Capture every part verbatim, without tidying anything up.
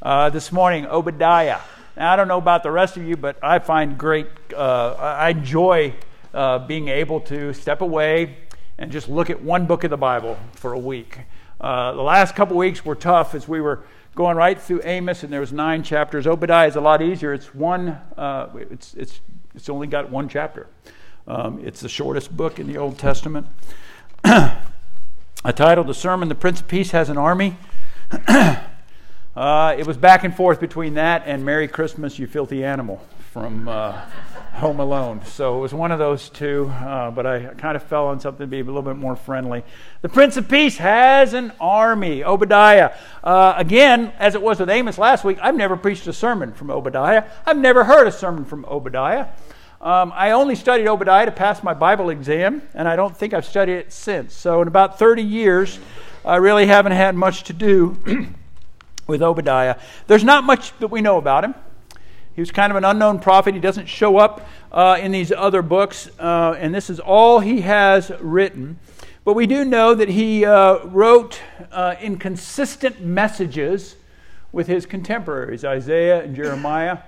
uh, this morning, Obadiah. Now, I don't know about the rest of you, but I find great, uh, I enjoy uh, being able to step away and just look at one book of the Bible for a week. Uh, the last couple weeks were tough as we were going right through Amos, and there was nine chapters. Obadiah is a lot easier. It's one. Uh, it's it's it's only got one chapter. Um, it's the shortest book in the Old Testament. I titled the sermon, "The Prince of Peace Has an Army." uh, it was back and forth between that and "Merry Christmas, You Filthy Animal" from uh, Home Alone. So it was one of those two, uh, but I kind of fell on something to be a little bit more friendly. The Prince of Peace has an army. Obadiah. Uh, again, as it was with Amos last week, I've never preached a sermon from Obadiah. I've never heard a sermon from Obadiah. Um, I only studied Obadiah to pass my Bible exam, and I don't think I've studied it since. So in about thirty years, I really haven't had much to do with Obadiah. There's not much that we know about him. He was kind of an unknown prophet. He doesn't show up uh, in these other books, uh, and this is all he has written. But we do know that he uh, wrote uh, inconsistent messages with his contemporaries, Isaiah and Jeremiah.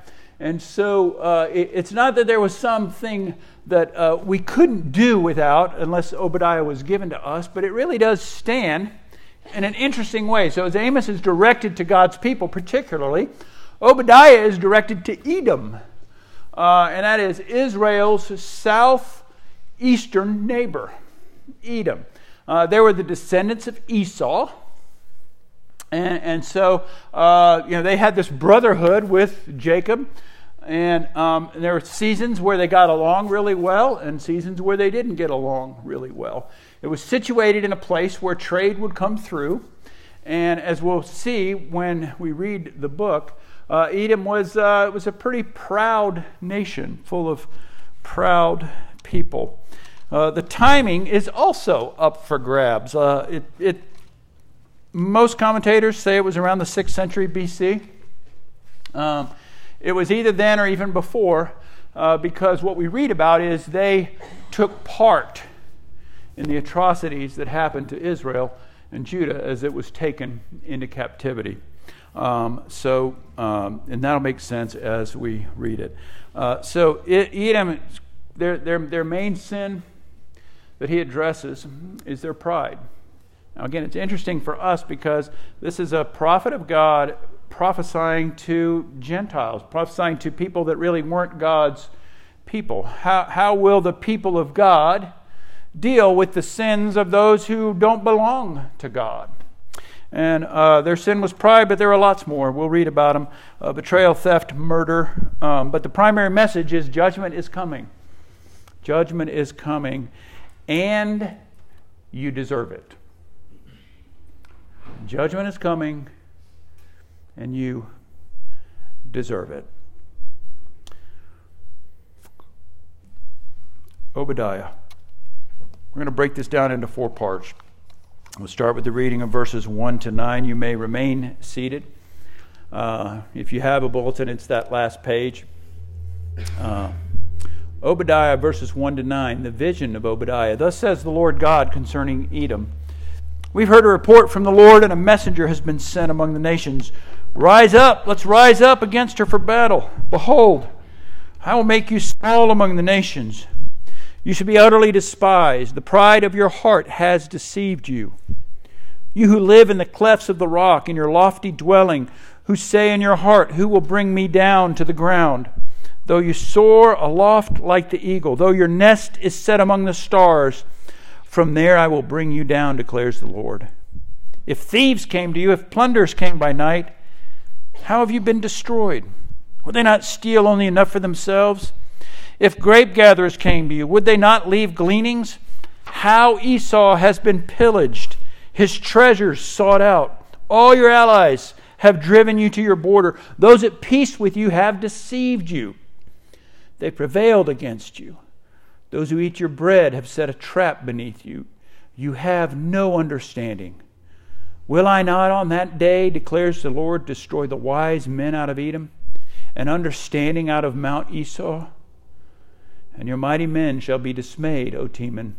And so uh, it, it's not that there was something that uh, we couldn't do without unless Obadiah was given to us, but it really does stand in an interesting way. So as Amos is directed to God's people particularly, Obadiah is directed to Edom, uh, and that is Israel's southeastern neighbor, Edom. Uh, they were the descendants of Esau, and, and so uh, you know they had this brotherhood with Jacob, and um, there were seasons where they got along really well and seasons where they didn't get along really well. It was situated in a place where trade would come through, and as we'll see when we read the book, Uh, Edom was uh, was a pretty proud nation, full of proud people. Uh, the timing is also up for grabs. Uh, it, it most commentators say it was around the sixth century B C. Um, it was either then or even before, uh, because what we read about is they took part in the atrocities that happened to Israel and Judah as it was taken into captivity. Um, so, um, and that'll make sense as we read it. Uh, so it, Edom, their, their, their main sin that he addresses is their pride. Now again, it's interesting for us because this is a prophet of God prophesying to Gentiles, prophesying to people that really weren't God's people. How, how will the people of God deal with the sins of those who don't belong to God? And uh, their sin was pride, but there were lots more. We'll read about them. Uh, betrayal, theft, murder. Um, but the primary message is judgment is coming. Judgment is coming, and you deserve it. Judgment is coming, and you deserve it. Obadiah. We're going to break this down into four parts. We'll start with the reading of verses one to nine. You may remain seated. Uh, if you have a bulletin, it's that last page. Uh, Obadiah, verses one to nine, the vision of Obadiah. Thus says the Lord God concerning Edom. We've heard a report from the Lord, and a messenger has been sent among the nations. Rise up, let's rise up against her for battle. Behold, I will make you small among the nations. You should be utterly despised. The pride of your heart has deceived you. You who live in the clefts of the rock, in your lofty dwelling, who say in your heart, who will bring me down to the ground? Though you soar aloft like the eagle, though your nest is set among the stars, from there I will bring you down, declares the Lord. If thieves came to you, if plunderers came by night, how have you been destroyed? Will they not steal only enough for themselves? If grape gatherers came to you, would they not leave gleanings? How Esau has been pillaged, his treasures sought out. All your allies have driven you to your border. Those at peace with you have deceived you. They prevailed against you. Those who eat your bread have set a trap beneath you. You have no understanding. Will I not on that day, declares the Lord, destroy the wise men out of Edom and understanding out of Mount Esau? And your mighty men shall be dismayed, O Teman,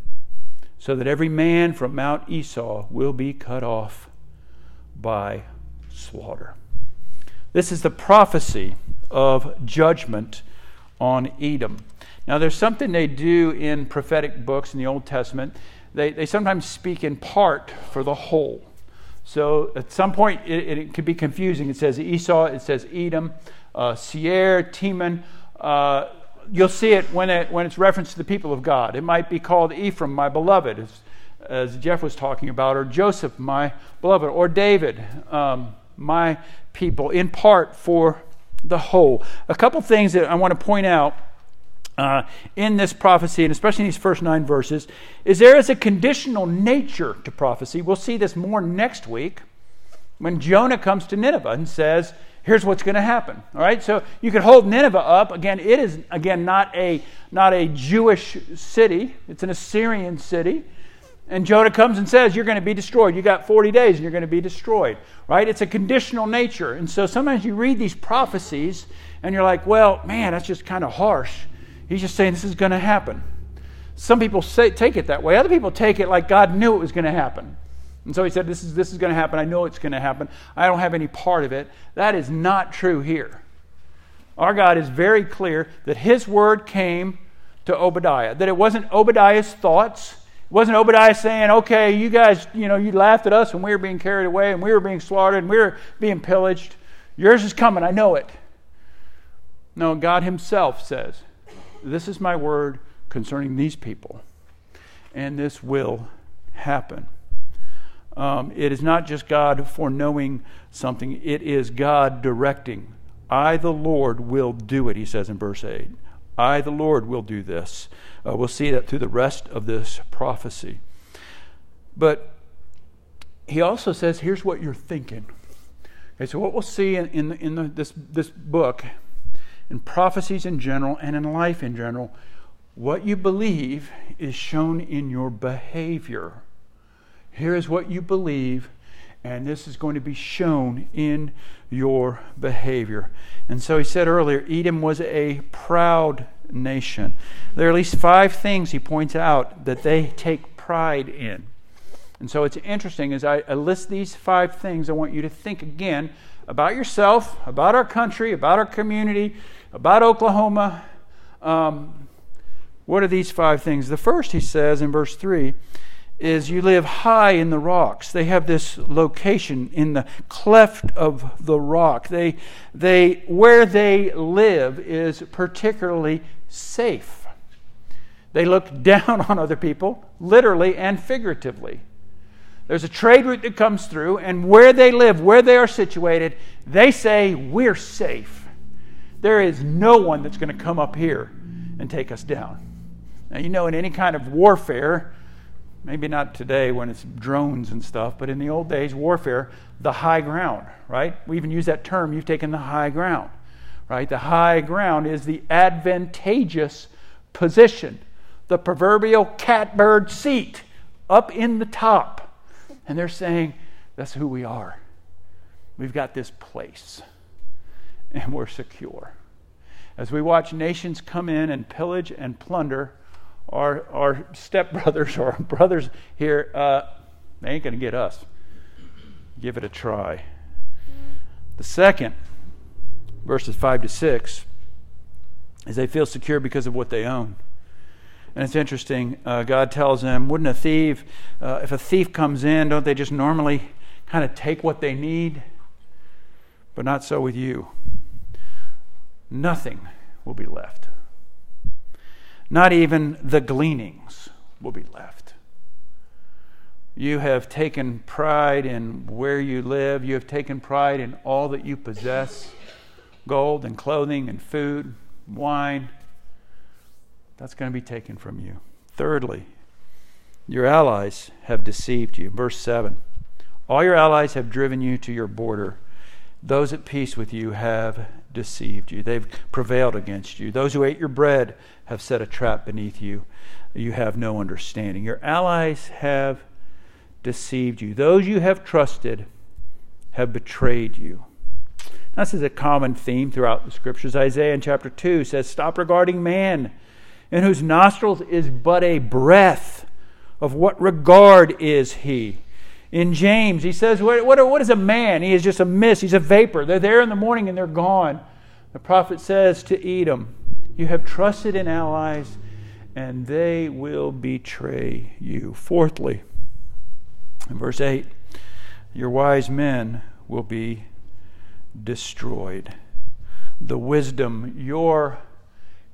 so that every man from Mount Esau will be cut off by slaughter. This is the prophecy of judgment on Edom. Now, there's something they do in prophetic books in the Old Testament. They, they sometimes speak in part for the whole. So at some point, it, it could be confusing. It says Esau, it says Edom, uh, Seir, Teman. Uh, you'll see it when, it when it's referenced to the people of God. It might be called Ephraim, my beloved, as, as Jeff was talking about, or Joseph, my beloved, or David, um, my people, in part for the whole. A couple things that I want to point out Uh, in this prophecy, and especially in these first nine verses, is there is a conditional nature to prophecy. We'll see this more next week when Jonah comes to Nineveh and says, here's what's going to happen. All right, so you could hold Nineveh up. Again, it is, again, not a, not a Jewish city. It's an Assyrian city. And Jonah comes and says, you're going to be destroyed. You got forty days and you're going to be destroyed. Right? It's a conditional nature. And so sometimes you read these prophecies and you're like, well, man, that's just kind of harsh. He's just saying this is going to happen. Some people say, take it that way. Other people take it like God knew it was going to happen. And so he said, this is, this is going to happen. I know it's going to happen. I don't have any part of it. That is not true here. Our God is very clear that his word came to Obadiah, that it wasn't Obadiah's thoughts. It wasn't Obadiah saying, okay, you guys, you know, you laughed at us when we were being carried away and we were being slaughtered and we were being pillaged. Yours is coming. I know it. No, God himself says, this is my word concerning these people, and this will happen. Um, it is not just God foreknowing something. It is God directing. I, the Lord, will do it, he says in verse eight. I, the Lord, will do this. Uh, we'll see that through the rest of this prophecy. But he also says, here's what you're thinking. Okay, so what we'll see in, in, in the, this, this book, in prophecies in general and in life in general, what you believe is shown in your behavior. Here is what you believe, and this is going to be shown in your behavior. And so he said earlier, Edom was a proud nation. There are at least five things he points out that they take pride in. And so it's interesting, as I list these five things, I want you to think again about yourself, about our country, about our community, about Oklahoma. Um, what are these five things? The first, he says in verse three, is you live high in the rocks. They have this location in the cleft of the rock. They, they, where they live is particularly safe. They look down on other people, literally and figuratively. There's a trade route that comes through, and where they live, where they are situated, they say, we're safe. There is no one that's going to come up here and take us down. Now, you know, in any kind of warfare, maybe not today when it's drones and stuff, but in the old days, warfare, the high ground, right? We even use that term, you've taken the high ground, right? The high ground is the advantageous position, the proverbial catbird seat up in the top. And they're saying, that's who we are. We've got this place, and we're secure. As we watch nations come in and pillage and plunder, our, our stepbrothers or our brothers here, uh, they ain't going to get us. Give it a try. The second, verses five to six, is they feel secure because of what they own. And it's interesting, uh, God tells them, wouldn't a thief, uh, if a thief comes in, don't they just normally kind of take what they need? But not so with you. Nothing will be left. Not even the gleanings will be left. You have taken pride in where you live. You have taken pride in all that you possess, gold and clothing and food, wine. That's going to be taken from you. Thirdly, your allies have deceived you. Verse seven, all your allies have driven you to your border. Those at peace with you have deceived you. They've prevailed against you. Those who ate your bread have set a trap beneath you. You have no understanding. Your allies have deceived you. Those you have trusted have betrayed you. Now, this is a common theme throughout the scriptures. Isaiah in chapter two says, stop regarding man, in whose nostrils is but a breath. Of what regard is he? In James, he says, what, what, what is a man? He is just a mist. He's a vapor. They're there in the morning and they're gone. The prophet says to Edom, you have trusted in allies and they will betray you. Fourthly, in verse eight, your wise men will be destroyed. The wisdom, your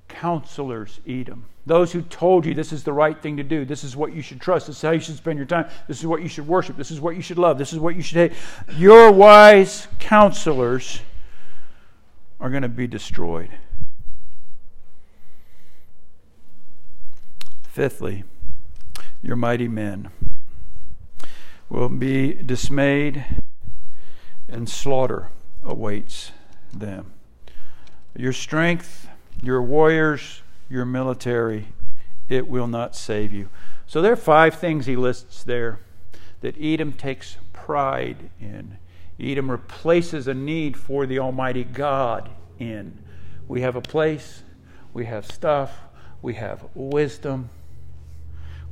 counselors, Edom. Those who told you this is the right thing to do, this is what you should trust, this is how you should spend your time, this is what you should worship, this is what you should love, this is what you should hate. Your wise counselors are going to be destroyed. Fifthly, your mighty men will be dismayed and slaughter awaits them. Your strength, your warriors, your military, it will not save you. So there are five things he lists there that Edom takes pride in. Edom replaces a need for the Almighty God in. We have a place, we have stuff, we have wisdom,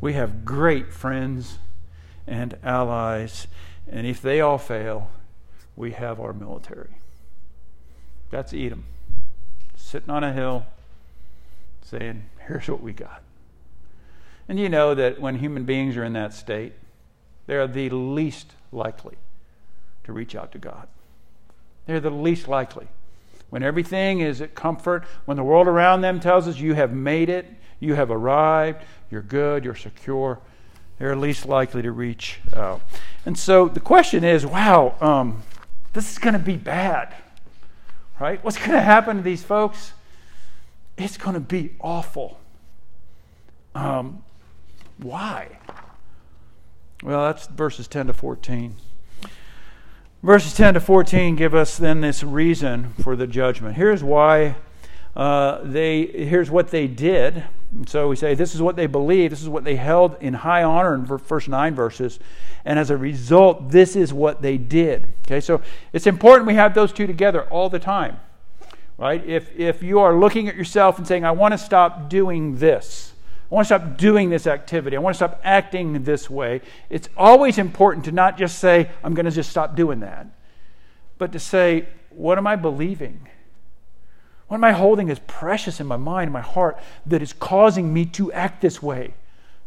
we have great friends and allies, and if they all fail, we have our military. That's Edom, sitting on a hill, saying, here's what we got. And you know that when human beings are in that state, they're the least likely to reach out to God. They're the least likely. When everything is at comfort, when the world around them tells us you have made it, you have arrived, you're good, you're secure, they're least likely to reach out. And so the question is, wow, um, this is going to be bad, right? What's going to happen to these folks? It's going to be awful. Um, why? Well, that's verses ten to fourteen. Verses ten to fourteen give us then this reason for the judgment. Here's why uh, they, here's what they did. And so we say this is what they believed. This is what they held in high honor in first nine verses. And as a result, this is what they did. Okay, so it's important we have those two together all the time. Right? If if you are looking at yourself and saying, I want to stop doing this. I want to stop doing this activity. I want to stop acting this way. It's always important to not just say, I'm going to just stop doing that. But to say, what am I believing? What am I holding as precious in my mind, in my heart, that is causing me to act this way?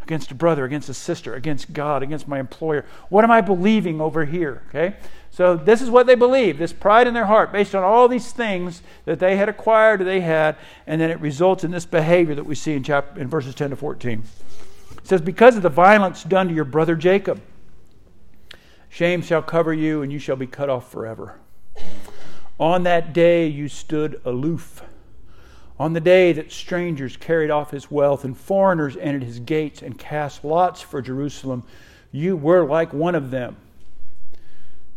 Against a brother, against a sister, against God, against my employer. What am I believing over here? Okay, so this is what they believe, this pride in their heart based on all these things that they had acquired or they had, and then it results in this behavior that we see in chapter in verses ten to fourteen. It says, because of the violence done to your brother Jacob, shame shall cover you and you shall be cut off forever. On that day you stood aloof. On the day that strangers carried off his wealth and foreigners entered his gates and cast lots for Jerusalem, you were like one of them.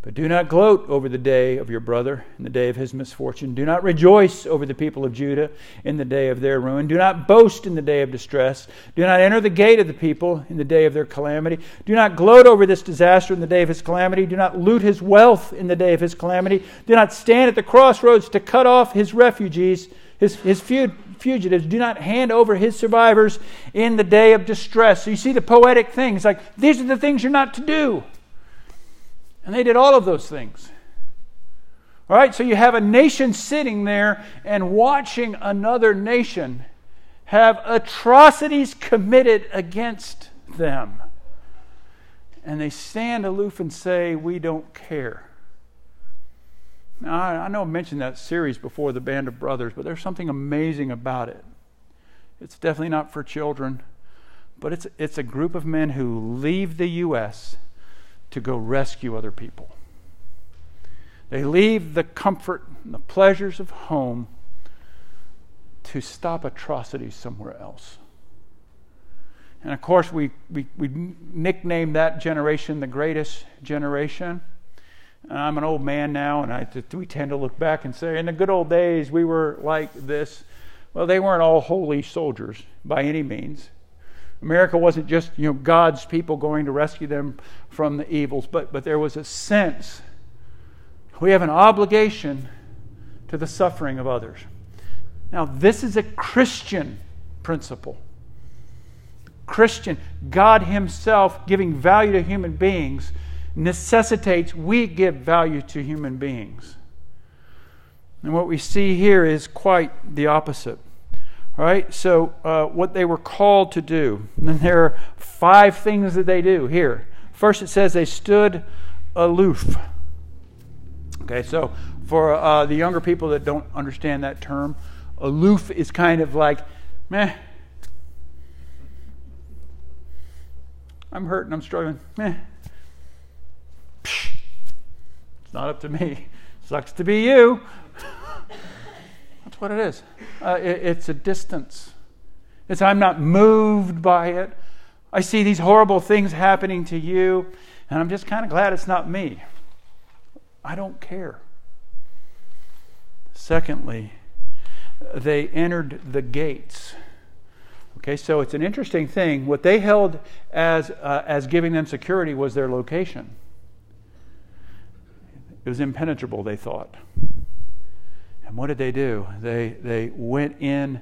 But do not gloat over the day of your brother in the day of his misfortune. Do not rejoice over the people of Judah in the day of their ruin. Do not boast in the day of distress. Do not enter the gate of the people in the day of their calamity. Do not gloat over this disaster in the day of his calamity. Do not loot his wealth in the day of his calamity. Do not stand at the crossroads to cut off his refugees. His, his fugitives, do not hand over his survivors in the day of distress. So you see the poetic things, like these are the things you're not to do. And they did all of those things. All right, so you have a nation sitting there and watching another nation have atrocities committed against them. And they stand aloof and say, we don't care. Now, I know I mentioned that series before, The Band of Brothers, but there's something amazing about it. It's definitely not for children, but it's it's a group of men who leave the U S to go rescue other people. They leave the comfort and the pleasures of home to stop atrocities somewhere else. And of course, we, we, we nicknamed that generation the greatest generation. I'm an old man now, and I, we tend to look back and say, in the good old days, we were like this. Well, they weren't all holy soldiers by any means. America wasn't just, you know, God's people going to rescue them from the evils, but, but there was a sense we have an obligation to the suffering of others. Now, this is a Christian principle. Christian, God Himself giving value to human beings necessitates we give value to human beings. And what we see here is quite the opposite. All right, so uh, what they were called to do. And then there are five things that they do here. First, it says they stood aloof. Okay, so for uh, the younger people that don't understand that term, aloof is kind of like, meh. I'm hurting, I'm struggling, meh. Psh, it's not up to me. Sucks to be you. That's what it is. Uh, it, it's a distance. It's I'm not moved by it. I see these horrible things happening to you, and I'm just kind of glad it's not me. I don't care. Secondly, they entered the gates. Okay, so it's an interesting thing. What they held as uh, as giving them security was their location. It was impenetrable, they thought. And what did they do? They they went in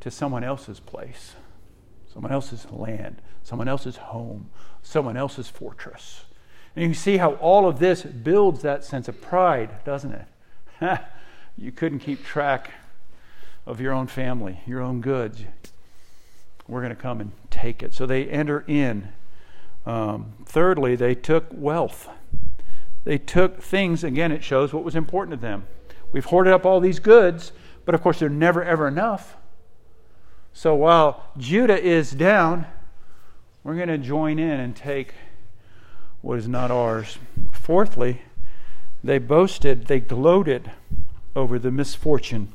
to someone else's place, someone else's land, someone else's home, someone else's fortress. And you can see how all of this builds that sense of pride, doesn't it? You couldn't keep track of your own family, your own goods. We're going to come and take it. So they enter in. Um, thirdly, they took wealth. They took things, again, it shows what was important to them. We've hoarded up all these goods, but of course they're never ever enough. So while Judah is down, we're going to join in and take what is not ours. Fourthly, they boasted, they gloated over the misfortune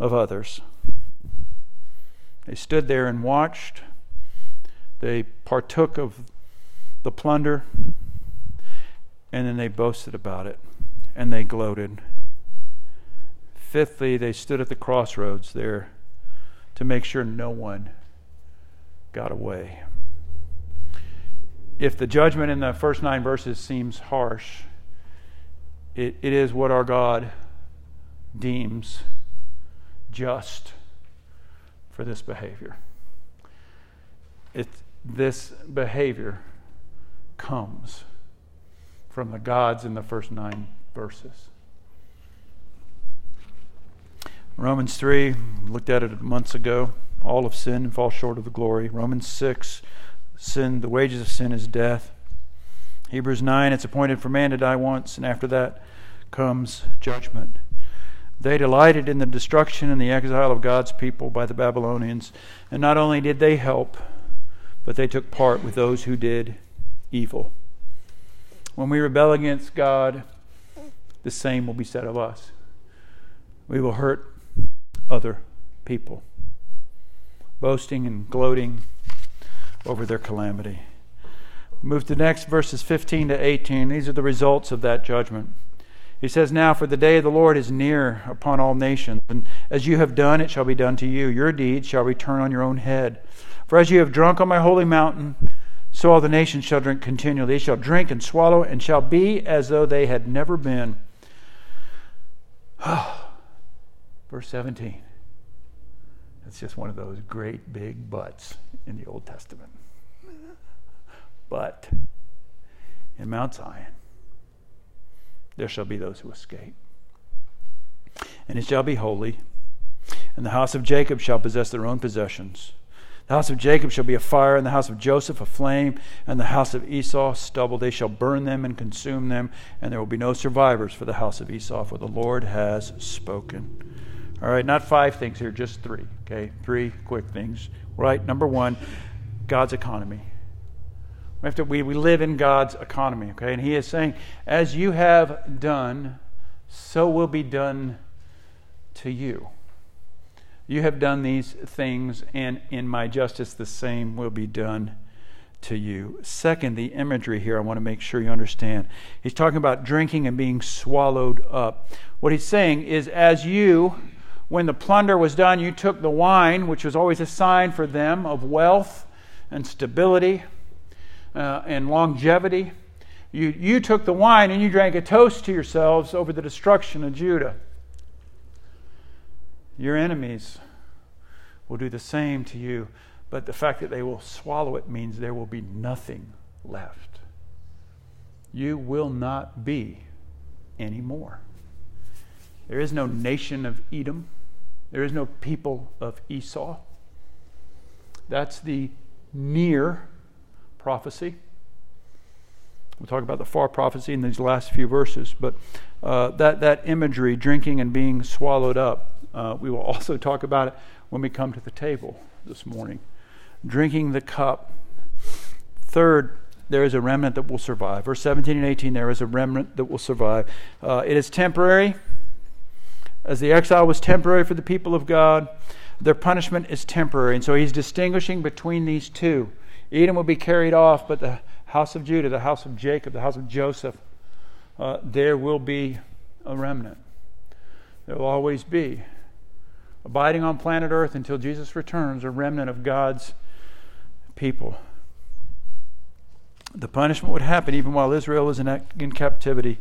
of others. They stood there and watched. They partook of the plunder. And then they boasted about it, and they gloated. Fifthly, they stood at the crossroads there to make sure no one got away. If the judgment in the first nine verses seems harsh, it, it is what our God deems just for this behavior. It, this behavior comes from the gods in the first nine verses. Romans three, looked at it months ago. All of sin and fall short of the glory. Romans six, sin, the wages of sin is death. Hebrews nine, it's appointed for man to die once, and after that comes judgment. They delighted in the destruction and the exile of God's people by the Babylonians. And not only did they help, but they took part with those who did evil. When we rebel against God, the same will be said of us. We will hurt other people, boasting and gloating over their calamity. Move to the next verses fifteen to eighteen. These are the results of that judgment. He says, now for the day of the Lord is near upon all nations, and as you have done, it shall be done to you. Your deeds shall return on your own head. For as you have drunk on my holy mountain, so all the nations shall drink continually. They shall drink and swallow and shall be as though they had never been. Verse seventeen. That's just one of those great big buts in the Old Testament. But in Mount Zion, there shall be those who escape. And it shall be holy. And the house of Jacob shall possess their own possessions. The house of Jacob shall be a fire, and the house of Joseph a flame, and the house of Esau stubble. They shall burn them and consume them, and there will be no survivors for the house of Esau, for the Lord has spoken. All right, not five things here, just three. Okay, three quick things. Right, number one, God's economy. We have to, we, we live in God's economy, okay? And he is saying, as you have done, so will be done to you. You have done these things, and in my justice the same will be done to you. Second, the imagery here, I want to make sure you understand. He's talking about drinking and being swallowed up. What he's saying is, as you, when the plunder was done, you took the wine, which was always a sign for them of wealth and stability uh, and longevity. You, you took the wine and you drank a toast to yourselves over the destruction of Judah. Your enemies will do the same to you, but the fact that they will swallow it means there will be nothing left. you will not be anymore. There is no nation of Edom. There is no people of Esau. That's the near prophecy. We'll talk about the far prophecy in these last few verses, but uh, that, that imagery, drinking and being swallowed up, uh, we will also talk about it when we come to the table this morning. Drinking the cup. Third, there is a remnant that will survive. Verse seventeen and eighteen, there is a remnant that will survive. Uh, it is temporary. As the exile was temporary for the people of God, their punishment is temporary. And so he's distinguishing between these two. Edom will be carried off, but the house of Judah, the house of Jacob, the house of Joseph, uh, there will be a remnant. There will always be, abiding on planet Earth until Jesus returns, a remnant of God's people. The punishment would happen even while Israel was in, in captivity.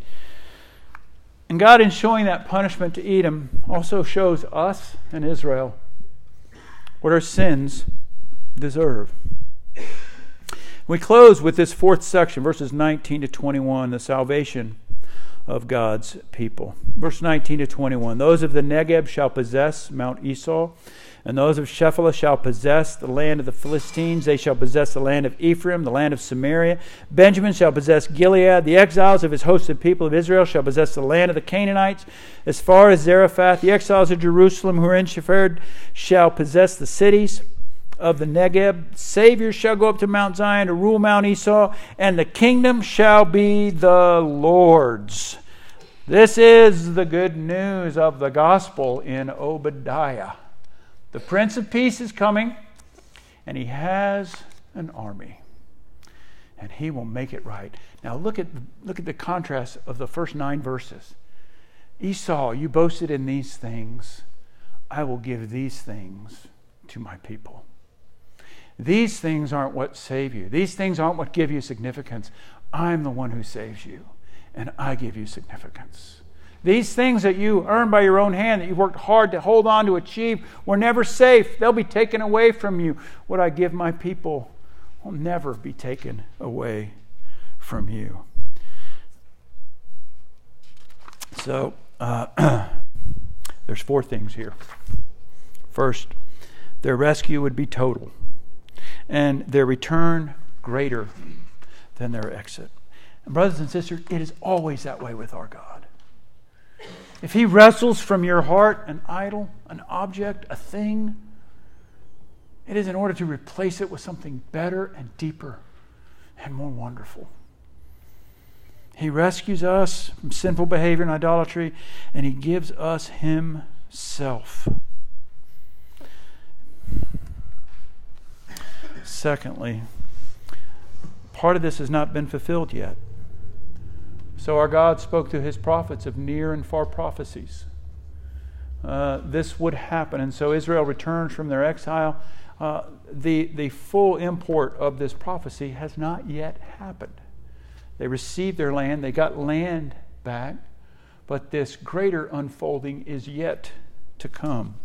And God, in showing that punishment to Edom, also shows us and Israel what our sins deserve. We close with this fourth section, verses nineteen to twenty-one, the salvation of God's people. Verse nineteen to twenty-one, those of the Negev shall possess Mount Esau, and those of Shephelah shall possess the land of the Philistines. They shall possess the land of Ephraim, the land of Samaria. Benjamin shall possess Gilead. The exiles of his host of people of Israel shall possess the land of the Canaanites as far as Zarephath. The exiles of Jerusalem who are in Sheferd shall possess the cities of the Negev. Saviors shall go up to Mount Zion to rule Mount Esau, and the kingdom shall be the Lord's. This is the good news of the gospel in Obadiah. The Prince of Peace is coming, and he has an army, and he will make it right. Now look at look at the contrast of the first nine verses. Esau, you boasted in these things. I will give these things to my people. These things aren't what save you. These things aren't what give you significance. I'm the one who saves you, and I give you significance. These things that you earned by your own hand, that you worked hard to hold on to achieve, were never safe. They'll be taken away from you. What I give my people will never be taken away from you. So, uh, there's four things here. First, their rescue would be total, and their return greater than their exit. And brothers and sisters, it is always that way with our God. If he wrestles from your heart an idol, an object, a thing, it is in order to replace it with something better and deeper and more wonderful. He rescues us from sinful behavior and idolatry, and he gives us himself. Secondly, part of this has not been fulfilled yet. So our God spoke through his prophets of near and far prophecies. Uh, this would happen. And so Israel returns from their exile. Uh, the, the full import of this prophecy has not yet happened. They received their land. They got land back. But this greater unfolding is yet to come.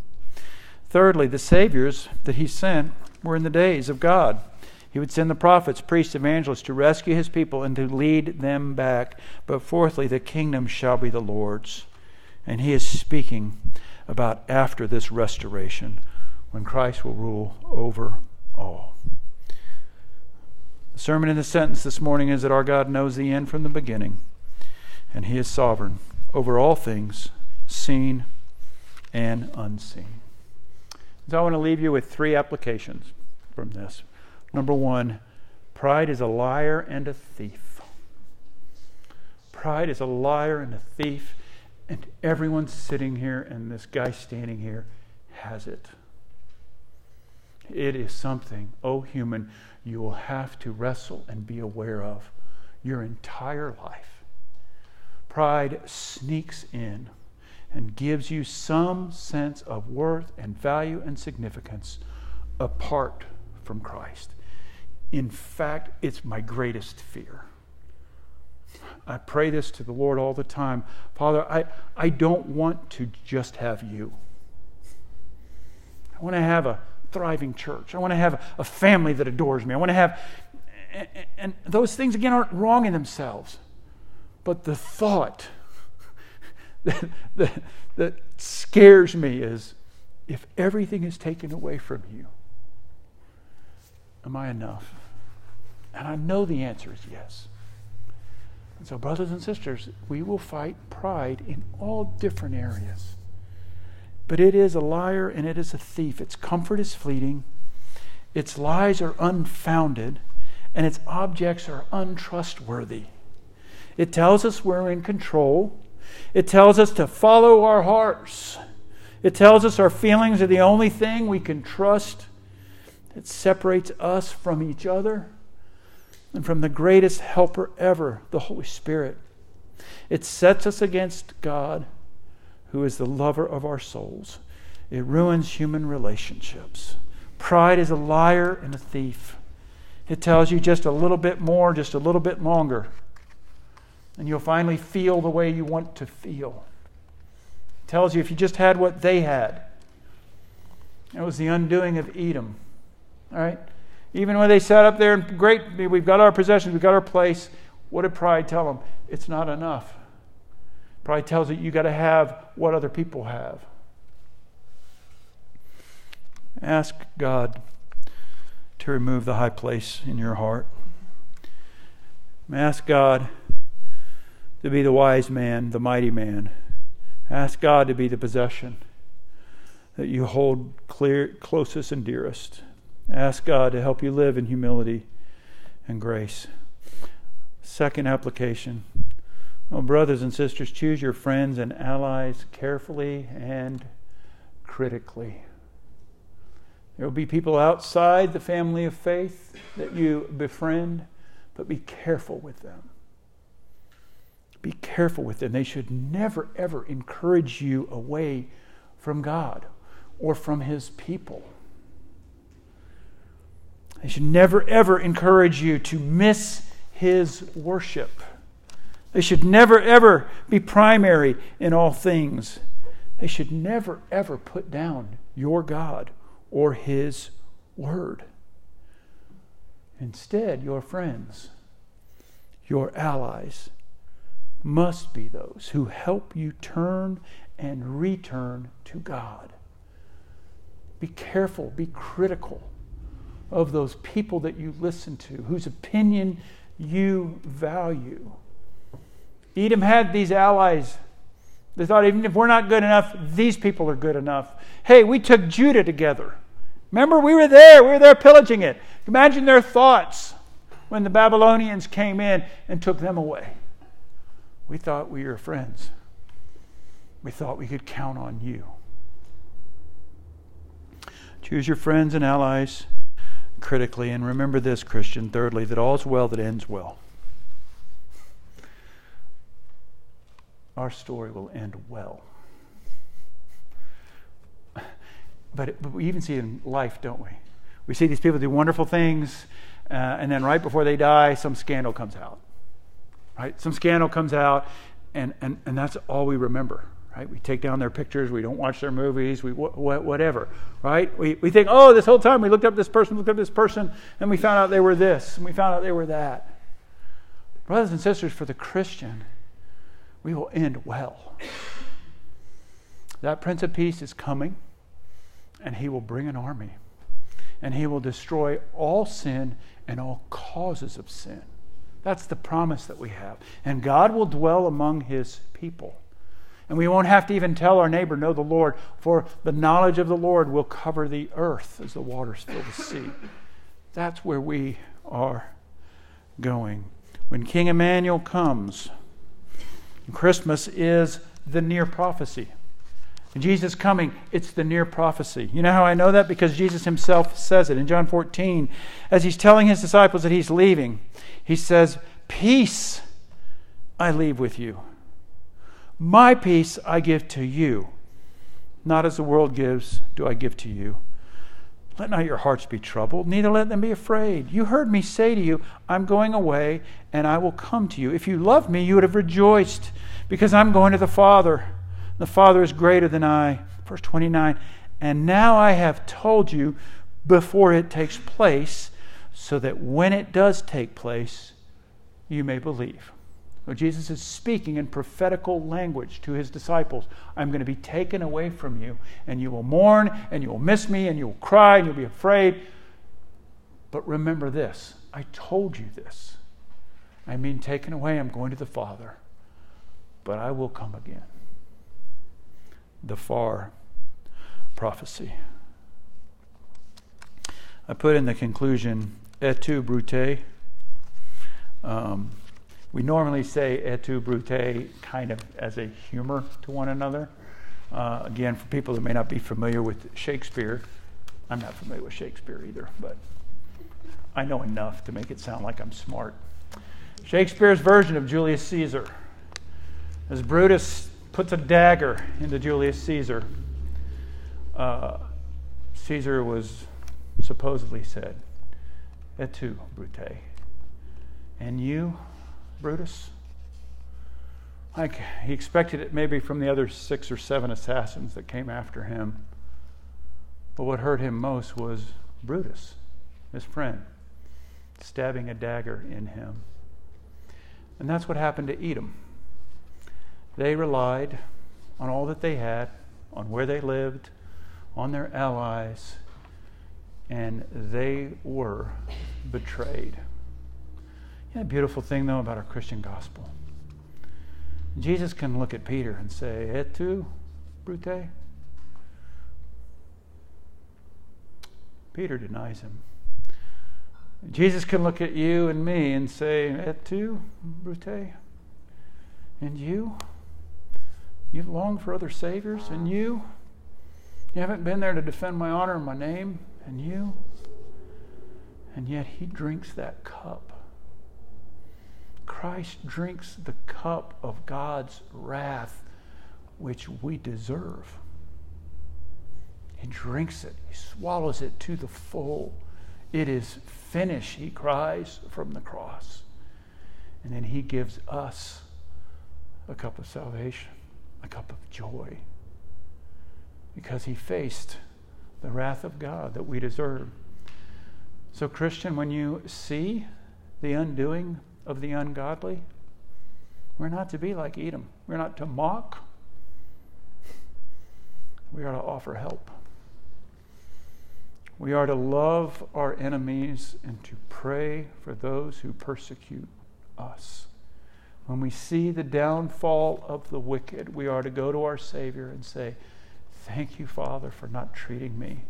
Thirdly, the saviors that he sent were in the days of God. He would send the prophets, priests, evangelists to rescue his people and to lead them back. But fourthly, the kingdom shall be the Lord's. And he is speaking about after this restoration, when Christ will rule over all. The sermon in the sentence this morning is that our God knows the end from the beginning, and he is sovereign over all things, seen and unseen. So I want to leave you with three applications from this. Number one, pride is a liar and a thief. Pride is a liar and a thief, and everyone sitting here and this guy standing here has it. It is something, oh human, you will have to wrestle and be aware of your entire life. Pride sneaks in and gives you some sense of worth and value and significance apart from Christ. In fact, it's my greatest fear. I pray this to the Lord all the time. Father, I, I don't want to just have you. I want to have a thriving church. I want to have a, a family that adores me. I want to have... And, and those things, again, aren't wrong in themselves. But the thought that, that, that scares me is, if everything is taken away from you, am I enough? And I know the answer is yes. And so, brothers and sisters, we will fight pride in all different areas. But it is a liar and it is a thief. Its comfort is fleeting. Its lies are unfounded. And its objects are untrustworthy. It tells us we're in control. It tells us to follow our hearts. It tells us our feelings are the only thing we can trust. It separates us from each other and from the greatest helper ever, the Holy Spirit. It sets us against God, who is the lover of our souls. It ruins human relationships. Pride is a liar and a thief. It tells you just a little bit more, just a little bit longer, and you'll finally feel the way you want to feel. It tells you if you just had what they had. It was the undoing of Edom. All right? Even when they sat up there and, great, we've got our possessions, we've got our place, what did pride tell them? It's not enough. Pride tells you you got to have what other people have. Ask God to remove the high place in your heart. Ask God to be the wise man, the mighty man. Ask God to be the possession that you hold clear, closest and dearest. Ask God to help you live in humility and grace. Second application. Oh, brothers and sisters, choose your friends and allies carefully and critically. There will be people outside the family of faith that you befriend, but be careful with them. Be careful with them. They should never, ever encourage you away from God or from His people. They should never, ever encourage you to miss His worship. They should never, ever be primary in all things. They should never, ever put down your God or His word. Instead, your friends, your allies, must be those who help you turn and return to God. Be careful, be critical of those people that you listen to, whose opinion you value. Edom had these allies. They thought, even if we're not good enough, these people are good enough. Hey, we took Judah together. Remember, we were there. We were there pillaging it. Imagine their thoughts when the Babylonians came in and took them away. We thought we were friends. We thought we could count on you. Choose your friends and allies critically, and remember this, Christian, thirdly, that all's well that ends well. Our story will end well. But, it, but we even see it in life, don't we? We see these people do wonderful things, uh, and then right before they die, some scandal comes out. Right? Some scandal comes out, and, and, and that's all we remember. Right? We take down their pictures. We don't watch their movies. We wh- wh- whatever, right? We we think, oh, this whole time we looked up this person, looked up this person, and we found out they were this, and we found out they were that. Brothers and sisters, for the Christian, we will end well. That Prince of Peace is coming, and he will bring an army, and he will destroy all sin and all causes of sin. That's the promise that we have. And God will dwell among His people. And we won't have to even tell our neighbor, know the Lord, for the knowledge of the Lord will cover the earth as the waters fill the sea. That's where we are going. When King Emmanuel comes, Christmas is the near prophecy. And Jesus coming, it's the near prophecy. You know how I know that? Because Jesus Himself says it. In John fourteen, as He's telling His disciples that He's leaving, He says, "Peace I leave with you. My peace I give to you. Not as the world gives do I give to you. Let not your hearts be troubled, neither let them be afraid. You heard me say to you, I'm going away and I will come to you. If you loved me, you would have rejoiced because I'm going to the Father. The Father is greater than I." Verse twenty-nine, "And now I have told you before it takes place so that when it does take place, you may believe." So Jesus is speaking in prophetical language to his disciples. I'm going to be taken away from you, and you will mourn, and you will miss me, and you will cry, and you'll be afraid. But remember this, I told you this. I mean, taken away, I'm going to the Father, but I will come again. The far prophecy. I put in the conclusion, et tu, Brute? Um, we normally say et tu, Brute kind of as a humor to one another. Uh, again, for people that may not be familiar with Shakespeare, I'm not familiar with Shakespeare either, but I know enough to make it sound like I'm smart. Shakespeare's version of Julius Caesar. As Brutus puts a dagger into Julius Caesar, uh, Caesar was supposedly said, et tu, Brute? And you, Brutus? Like, he expected it maybe from the other six or seven assassins that came after him. But what hurt him most was Brutus, his friend, stabbing a dagger in him. And that's what happened to Edom. They relied on all that they had, on where they lived, on their allies, and they were betrayed. Isn't that a beautiful thing, though, about our Christian gospel? Jesus can look at Peter and say, et tu, Brute? Peter denies him. Jesus can look at you and me and say, et tu, Brute? And you? You long for other saviors? And you? You haven't been there to defend my honor and my name? And you? And yet he drinks that cup. Christ drinks the cup of God's wrath, which we deserve. He drinks it. He swallows it to the full. It is finished, he cries from the cross. And then he gives us a cup of salvation, a cup of joy, because he faced the wrath of God that we deserve. So, Christian, when you see the undoing of the ungodly, we're not to be like Edom. We're not to mock. We are to offer help. We are to love our enemies and to pray for those who persecute us. When we see the downfall of the wicked, we are to go to our Savior and say, thank you, Father, for not treating me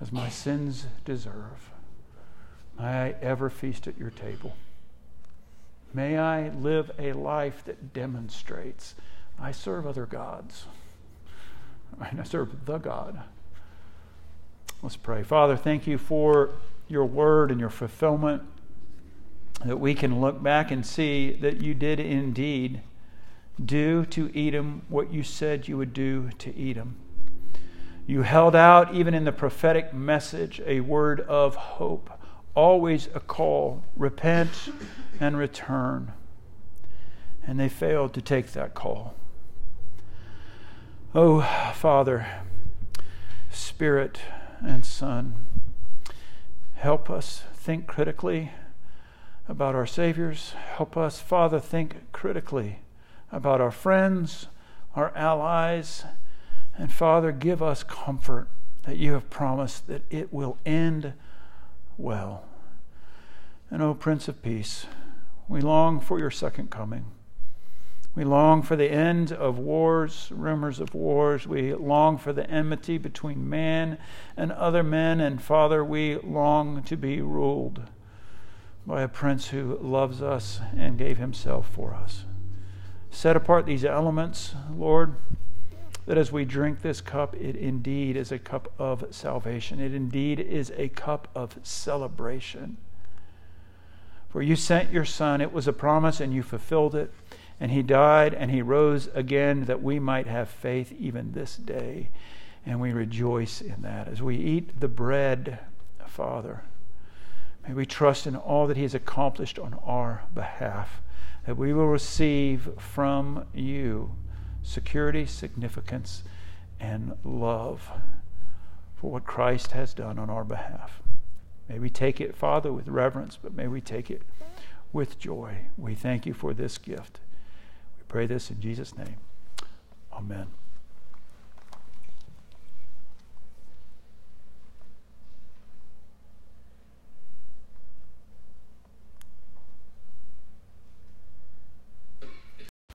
as my sins deserve. May I ever feast at your table. May I live a life that demonstrates I serve other gods. And I serve the God. Let's pray. Father, thank you for your word and your fulfillment, that we can look back and see that you did indeed do to Edom what you said you would do to Edom. You held out, even in the prophetic message, a word of hope, always a call, repent and return. And they failed to take that call. Oh, Father, Spirit and Son, help us think critically about our Saviors. Help us, Father, think critically about our friends, our allies, and Father, give us comfort that you have promised that it will end well. And O Prince of Peace, we long for your second coming. We long for the end of wars, rumors of wars. We long for the enmity between man and other men, and Father, we long to be ruled by a Prince who loves us and gave himself for us. Set apart these elements, Lord, that as we drink this cup, it indeed is a cup of salvation. It indeed is a cup of celebration. For you sent your Son, it was a promise, and you fulfilled it, and he died, and he rose again, that we might have faith even this day. And we rejoice in that. As we eat the bread, Father, may we trust in all that he has accomplished on our behalf, that we will receive from you security, significance, and love for what Christ has done on our behalf. May we take it, Father, with reverence, but may we take it with joy. We thank you for this gift. We pray this in Jesus' name. Amen.